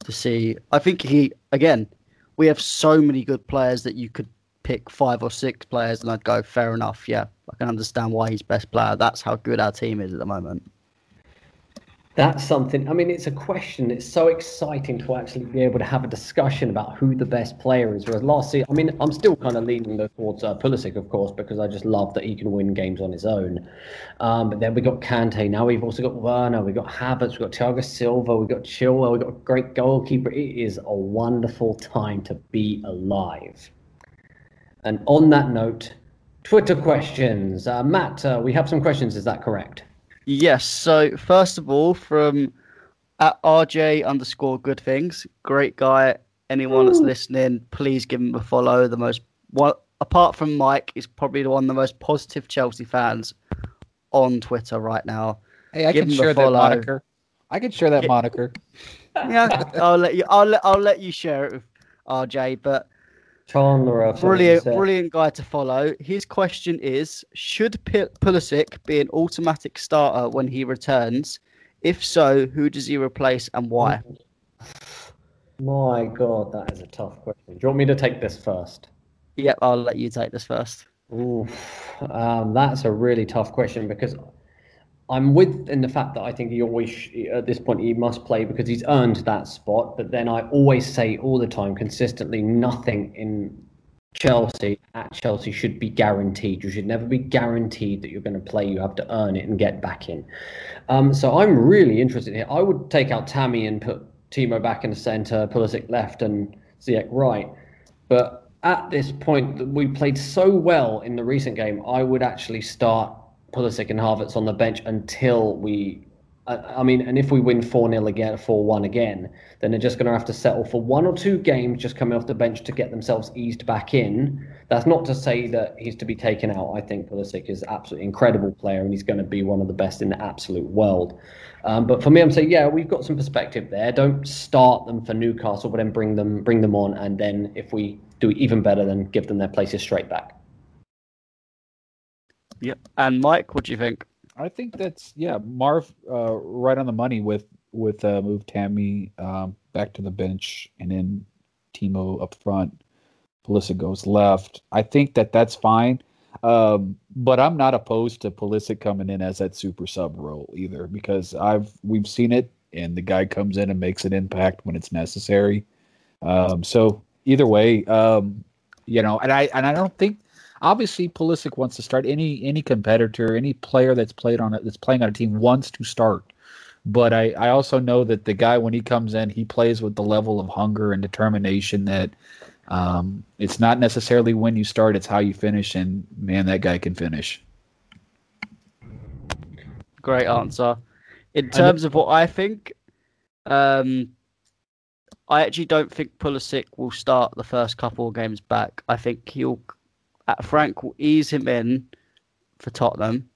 to see. I think we have so many good players that you could pick 5 or 6 players and I'd go, fair enough, yeah, I can understand why he's best player. That's how good our team is at the moment. That's something, I mean, it's a question. It's so exciting to actually be able to have a discussion about who the best player is. Whereas last season, I mean, I'm still kind of leaning towards Pulisic, of course, because I just love that he can win games on his own. But then we got Kante. Now we've also got Werner. We've got Havertz. We've got Thiago Silva. We've got Chilwell. We've got a great goalkeeper. It is a wonderful time to be alive. And on that note, Twitter questions. Matt, we have some questions. Is that correct? Yes, so first of all, from at RJ_goodthings, great guy. Anyone that's listening, please give him a follow. The most, well, apart from Mike, he's probably one of the most positive Chelsea fans on Twitter right now. Hey, I can share that moniker. I can share that moniker. Yeah, I'll let you share it with RJ, but brilliant guy to follow. His question is, should Pulisic be an automatic starter when he returns? If so, who does he replace and why? My God, that is a tough question. Do you want me to take this first? Yep, I'll let you take this first. Ooh, that's a really tough question because I'm with in the fact that I think he always, at this point, he must play because he's earned that spot. But then I always say all the time, consistently, nothing in Chelsea, at Chelsea, should be guaranteed. You should never be guaranteed that you're going to play. You have to earn it and get back in. So I'm really interested here. I would take out Tammy and put Timo back in the centre, Pulisic left and Ziyech right. But at this point, we played so well in the recent game, I would actually start Pulisic and Havertz on the bench until we, and if we win 4-0 again, 4-1 again, then they're just going to have to settle for 1 or 2 games just coming off the bench to get themselves eased back in. That's not to say that he's to be taken out. I think Pulisic is an absolutely incredible player and he's going to be one of the best in the absolute world. But for me, I'm saying, yeah, we've got some perspective there. Don't start them for Newcastle, but then bring them on. And then if we do even better, then give them their places straight back. Yep. And Mike, what do you think? I think that's, Marv right on the money with move Tammy back to the bench and then Timo up front. Pulisic goes left. I think that's fine. But I'm not opposed to Pulisic coming in as that super sub role either because we've seen it and the guy comes in and makes an impact when it's necessary. So either way, and I don't think, obviously, Pulisic wants to start. Any competitor, any player that's playing on a team wants to start. But I also know that the guy, when he comes in, he plays with the level of hunger and determination that it's not necessarily when you start, it's how you finish. And, man, that guy can finish. Great answer. In terms of what I think, I actually don't think Pulisic will start the first couple of games back. I think Frank will ease him in for Tottenham.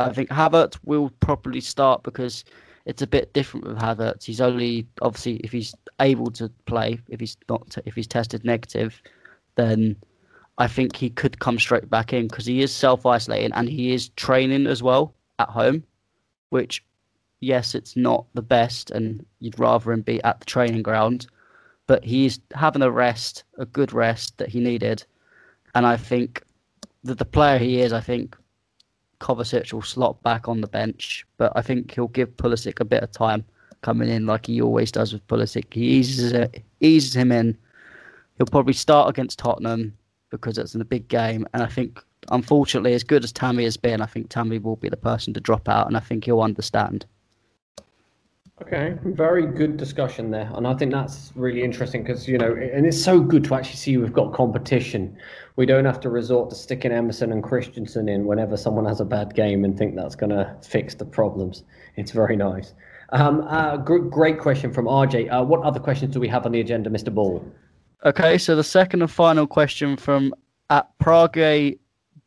I think Havertz will probably start because it's a bit different with Havertz. He's only, obviously, if he's able to play, if he's tested negative, then I think he could come straight back in because he is self-isolating and he is training as well at home, which, yes, it's not the best and you'd rather him be at the training ground, but he's having a good rest that he needed. And I think that the player he is, I think Kovacic will slot back on the bench. But I think he'll give Pulisic a bit of time coming in like he always does with Pulisic. He eases him in. He'll probably start against Tottenham because it's in a big game. And I think, unfortunately, as good as Tammy has been, I think Tammy will be the person to drop out. And I think he'll understand. Okay, very good discussion there. And I think that's really interesting because, and it's so good to actually see we've got competition. We don't have to resort to sticking Emerson and Christensen in whenever someone has a bad game and think that's going to fix the problems. It's very nice. Great question from RJ. What other questions do we have on the agenda, Mr. Ball? Okay, so the second and final question from at Prague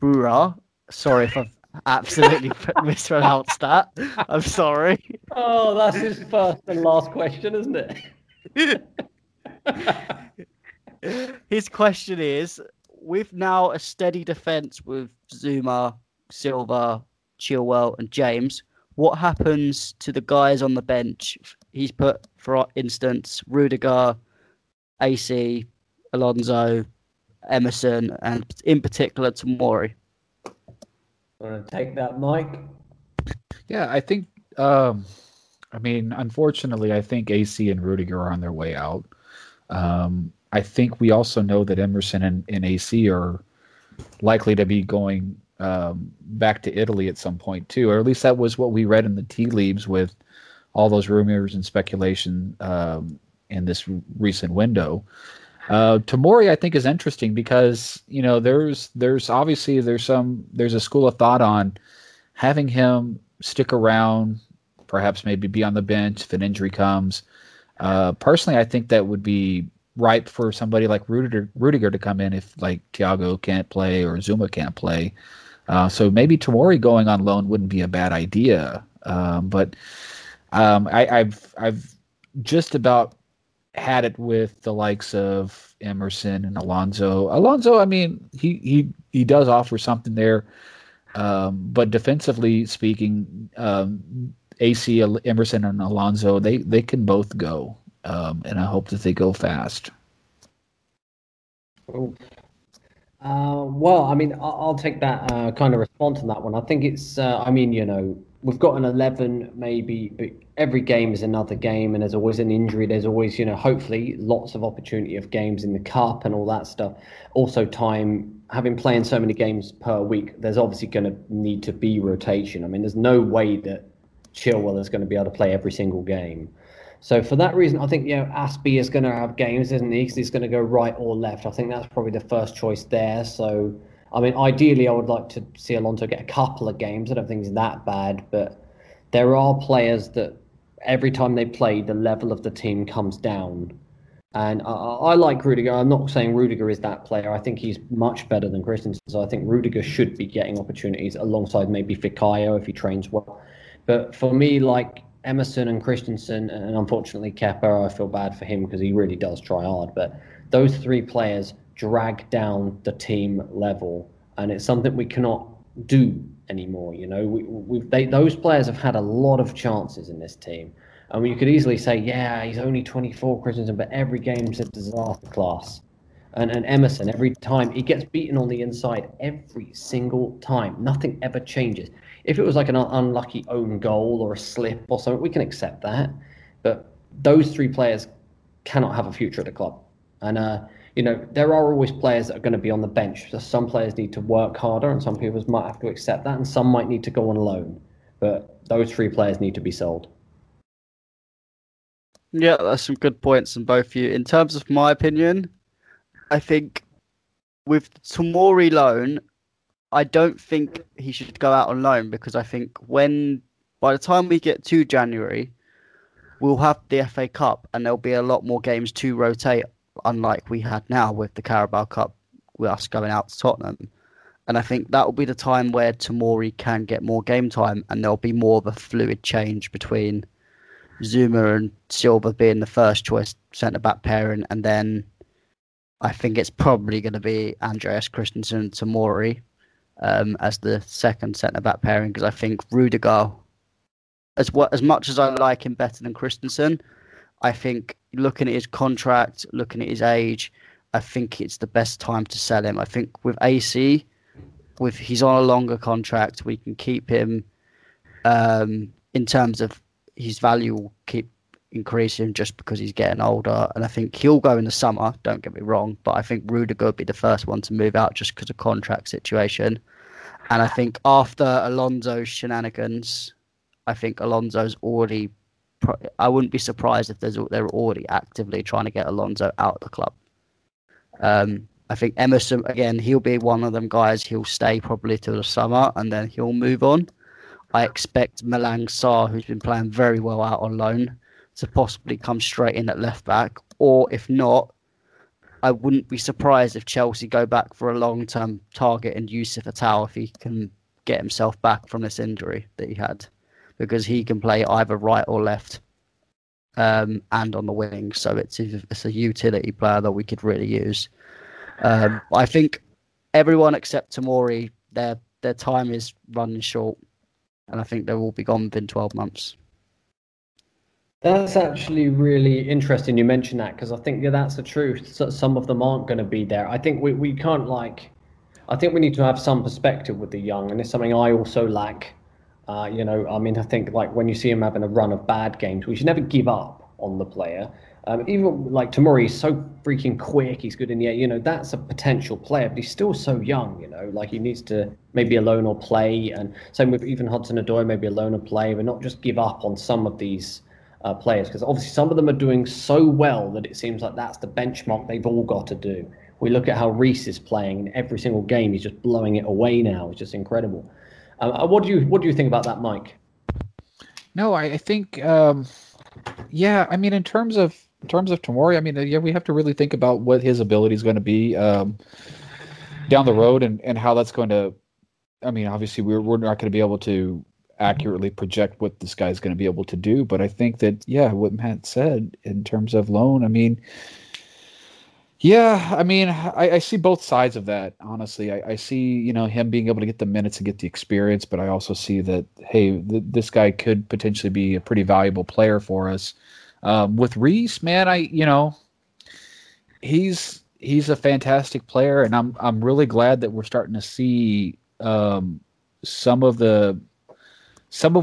Bura. Sorry if I've absolutely mispronounced that. I'm sorry. Oh, that's his first and last question, isn't it? His question is, with now a steady defence with Zuma, Silva, Chilwell and James, what happens to the guys on the bench? He's put, for instance, Rudiger, AC, Alonso, Emerson, and in particular Tomori. Want to take that, Mike? Yeah, I think, I mean, unfortunately, I think AC and Rudiger are on their way out. I think we also know that Emerson and AC are likely to be going back to Italy at some point, too, or at least that was what we read in the tea leaves with all those rumors and speculation in this recent window. Tomori, I think, is interesting because, you know, there's obviously a school of thought on having him stick around, perhaps maybe be on the bench if an injury comes. Personally, I think that would be ripe for somebody like Rudiger to come in if like Thiago can't play or Zuma can't play. So maybe Tomori going on loan wouldn't be a bad idea. But I've just about had it with the likes of Emerson and Alonso. Alonso, I mean, he does offer something there. But defensively speaking, AC, Emerson, and Alonso, they can both go. And I hope that they go fast. Cool. Well, I mean, I'll take that kind of response on that one. I think it's, I mean, you know, we've got an 11 maybe, but every game is another game and there's always an injury. There's always, you know, hopefully lots of opportunity of games in the cup and all that stuff. Also time, having playing so many games per week, there's obviously going to need to be rotation. I mean, there's no way that Chilwell is going to be able to play every single game. So for that reason, I think, you know, Aspie is going to have games, isn't he? Because he's going to go right or left. I think that's probably the first choice there. So, I mean, ideally, I would like to see Alonso get a couple of games. I don't think he's that bad. But there are players that every time they play, the level of the team comes down. And I like Rudiger. I'm not saying Rudiger is that player. I think he's much better than Christensen. So I think Rudiger should be getting opportunities alongside maybe Fikayo if he trains well. But for me, like Emerson and Christensen, and unfortunately Kepa, I feel bad for him because he really does try hard, but those three players drag down the team level, and it's something we cannot do anymore. You know, those players have had a lot of chances in this team, and you could easily say, yeah, he's only 24, Christensen, but every game's a disaster class. And Emerson, every time he gets beaten on the inside, every single time, nothing ever changes. If it was like an unlucky own goal or a slip or something, we can accept that. But those three players cannot have a future at the club. And, you know, there are always players that are going to be on the bench. So some players need to work harder and some people might have to accept that and some might need to go on loan. But those three players need to be sold. Yeah, that's some good points on both of you. In terms of my opinion, I think with Tomori loan, I don't think he should go out on loan because I think by the time we get to January, we'll have the FA Cup and there'll be a lot more games to rotate, unlike we had now with the Carabao Cup with us going out to Tottenham. And I think that will be the time where Tomori can get more game time and there'll be more of a fluid change between Zuma and Silva being the first choice centre-back pairing, and then I think it's probably going to be Andreas Christensen and Tomori as the second centre-back pairing, because I think Rudiger, as much as I like him better than Christensen, I think looking at his contract, looking at his age, I think it's the best time to sell him. I think with AC, he's on a longer contract, we can keep him in terms of his value will keep increasing just because he's getting older, and I think he'll go in the summer, don't get me wrong, but I think Rudiger would be the first one to move out just because of contract situation. And I think after Alonso's shenanigans, I think Alonso's already, I wouldn't be surprised if they're already actively trying to get Alonso out of the club. I think Emerson, again, he'll be one of them guys, he'll stay probably till the summer and then he'll move on. I expect Malang Sarr, who's been playing very well out on loan, to possibly come straight in at left back, or if not, I wouldn't be surprised if Chelsea go back for a long-term target and Yusuf Attal if he can get himself back from this injury that he had, because he can play either right or left and on the wing, so it's a utility player that we could really use. I think everyone except Tomori, their time is running short, and I think they'll all be gone within 12 months. That's actually really interesting you mentioned that, because I think that's the truth. So some of them aren't going to be there. I think we can't, like, I think we need to have some perspective with the young, and it's something I also lack. I think, like, when you see him having a run of bad games, we should never give up on the player. Even like Tomori, he's so freaking quick. He's good in the air. That's a potential player, but he's still so young. He needs to maybe alone or play. And same with even Hudson-Odoi, maybe alone or play. But not just give up on some of these players, because obviously some of them are doing so well that it seems like that's the benchmark they've all got to do. We look at how Reese is playing in every single game. He's just blowing it away now. It's just incredible. What do you think about that, Mike? No, I think in terms of. In terms of Tomori, we have to really think about what his ability is going to be down the road, and how that's going to. Obviously, we're not going to be able to accurately project what this guy's going to be able to do. But I think that, what Matt said in terms of loan, I see both sides of that. Honestly, I see him being able to get the minutes and get the experience, but I also see that this guy could potentially be a pretty valuable player for us. With Reese, man, he's a fantastic player, and I'm really glad that we're starting to see some of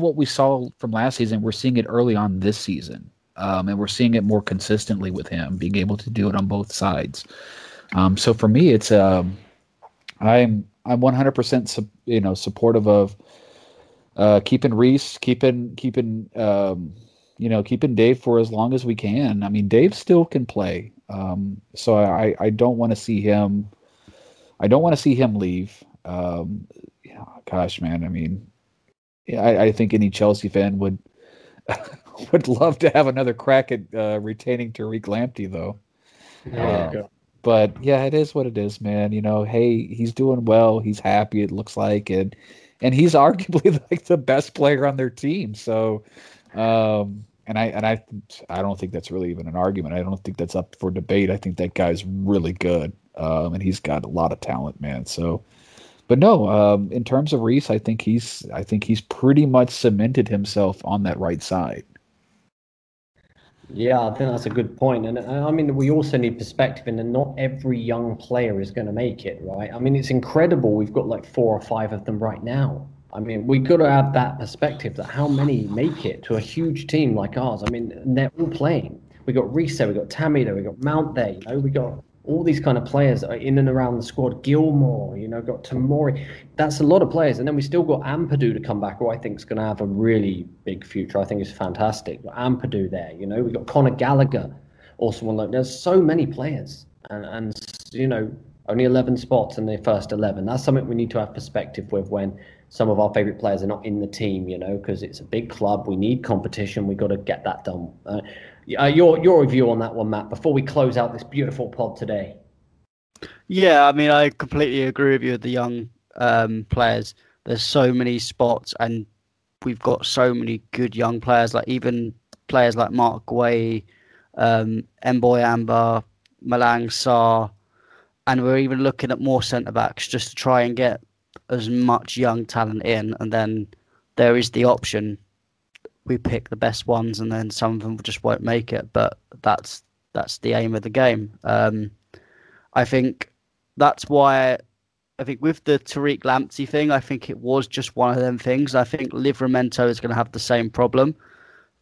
what we saw from last season. We're seeing it early on this season, and we're seeing it more consistently with him being able to do it on both sides. So for me, it's I'm 100% supportive of keeping Reese, keeping. Keeping Dave for as long as we can. Dave still can play. So I don't want to see him. I don't want to see him leave. I think any Chelsea fan would would love to have another crack at retaining Tariq Lamptey, though. But yeah, it is what it is, man. He's doing well. He's happy. It looks like, and he's arguably like the best player on their team. So. I don't think that's really even an argument. I don't think that's up for debate. I think that guy's really good, and he's got a lot of talent, man. So, but no, in terms of Reese, I think he's pretty much cemented himself on that right side. Yeah, I think that's a good point. And we also need perspective, and not every young player is going to make it, right? It's incredible. We've got like 4 or 5 of them right now. We got to have that perspective that how many make it to a huge team like ours. And they're all playing. We got Reese there, we got Tammy there, we got Mount there. We got all these kind of players that are in and around the squad. Gilmore, got Tomori. That's a lot of players. And then we still got Ampadu to come back, who I think is going to have a really big future. I think it's fantastic. We've got Ampadu there. We got Conor Gallagher, also one. There's so many players, and only 11 spots in the first 11. That's something we need to have perspective with when. Some of our favourite players are not in the team, because it's a big club. We need competition. We've got to get that done. Your review on that one, Matt, before we close out this beautiful pod today. Yeah, I completely agree with you with the young players. There's so many spots, and we've got so many good young players, like even players like Mark Guay, Mboy Amber, Malang Sarr, and we're even looking at more centre-backs just to try and get as much young talent in, and then there is the option we pick the best ones, and then some of them just won't make it, but that's the aim of the game. I think that's why with the Tariq Lamptey thing, I think it was just one of them things. I think Livramento is going to have the same problem.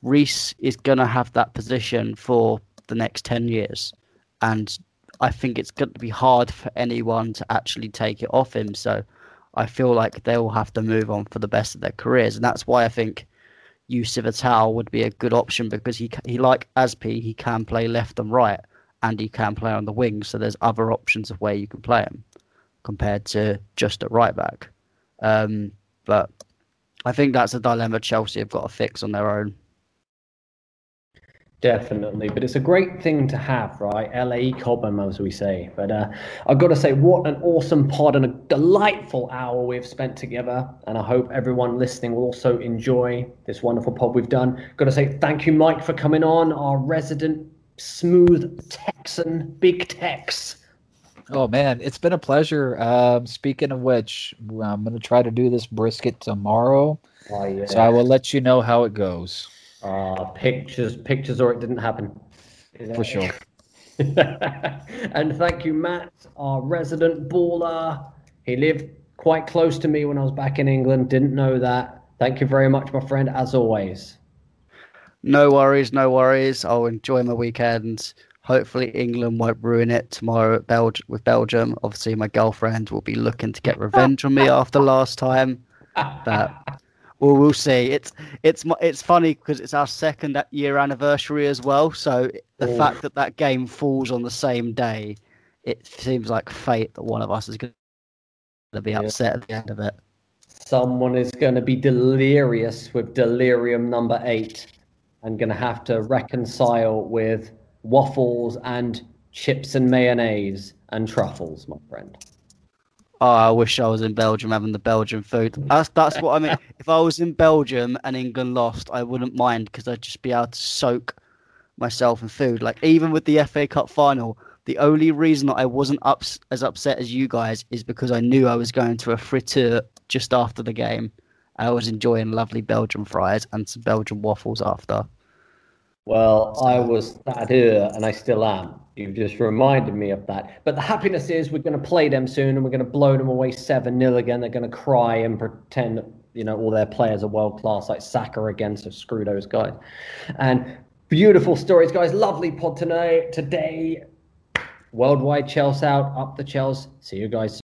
Reese is going to have that position for the next 10 years, and I think it's going to be hard for anyone to actually take it off him, so I feel like they'll have to move on for the best of their careers. And that's why I think Yousif Atal would be a good option, because he like Azpi, he can play left and right, and he can play on the wing. So there's other options of where you can play him compared to just at right back. But I think that's a dilemma Chelsea have got to fix on their own. Definitely, but it's a great thing to have, right? LAE Cobham, as we say. But I've got to say, what an awesome pod and a delightful hour we've spent together. And I hope everyone listening will also enjoy this wonderful pod we've done. Got to say thank you, Mike, for coming on, our resident smooth Texan, Big Tex. Oh, man, it's been a pleasure. Speaking of which, I'm going to try to do this brisket tomorrow. Oh, yeah. So I will let you know how it goes. Pictures or it didn't happen. For sure. And thank you, Matt, our resident baller. He lived quite close to me when I was back in England. Didn't know that. Thank you very much, my friend, as always. No worries. I'll enjoy my weekend. Hopefully England won't ruin it tomorrow at with Belgium. Obviously, my girlfriend will be looking to get revenge on me after last time. But we'll see. It's funny because it's our second year anniversary as well. So the fact that that game falls on the same day, it seems like fate that one of us is going to be upset at the end of it. Someone is going to be delirious with delirium number 8 and going to have to reconcile with waffles and chips and mayonnaise and truffles, my friend. Oh, I wish I was in Belgium having the Belgian food. That's what I mean. If I was in Belgium and England lost, I wouldn't mind because I'd just be able to soak myself in food. Like, even with the FA Cup final, the only reason that I wasn't as upset as you guys is because I knew I was going to a friteur just after the game. I was enjoying lovely Belgian fries and some Belgian waffles after. Well, I was sad here, and I still am. You've just reminded me of that. But the happiness is we're going to play them soon, and we're going to blow them away 7-0 again. They're going to cry and pretend, all their players are world-class, like Saka again, so screw those guys. And beautiful stories, guys. Lovely pod today. Worldwide Chelsea out, up the Chelsea. See you guys soon.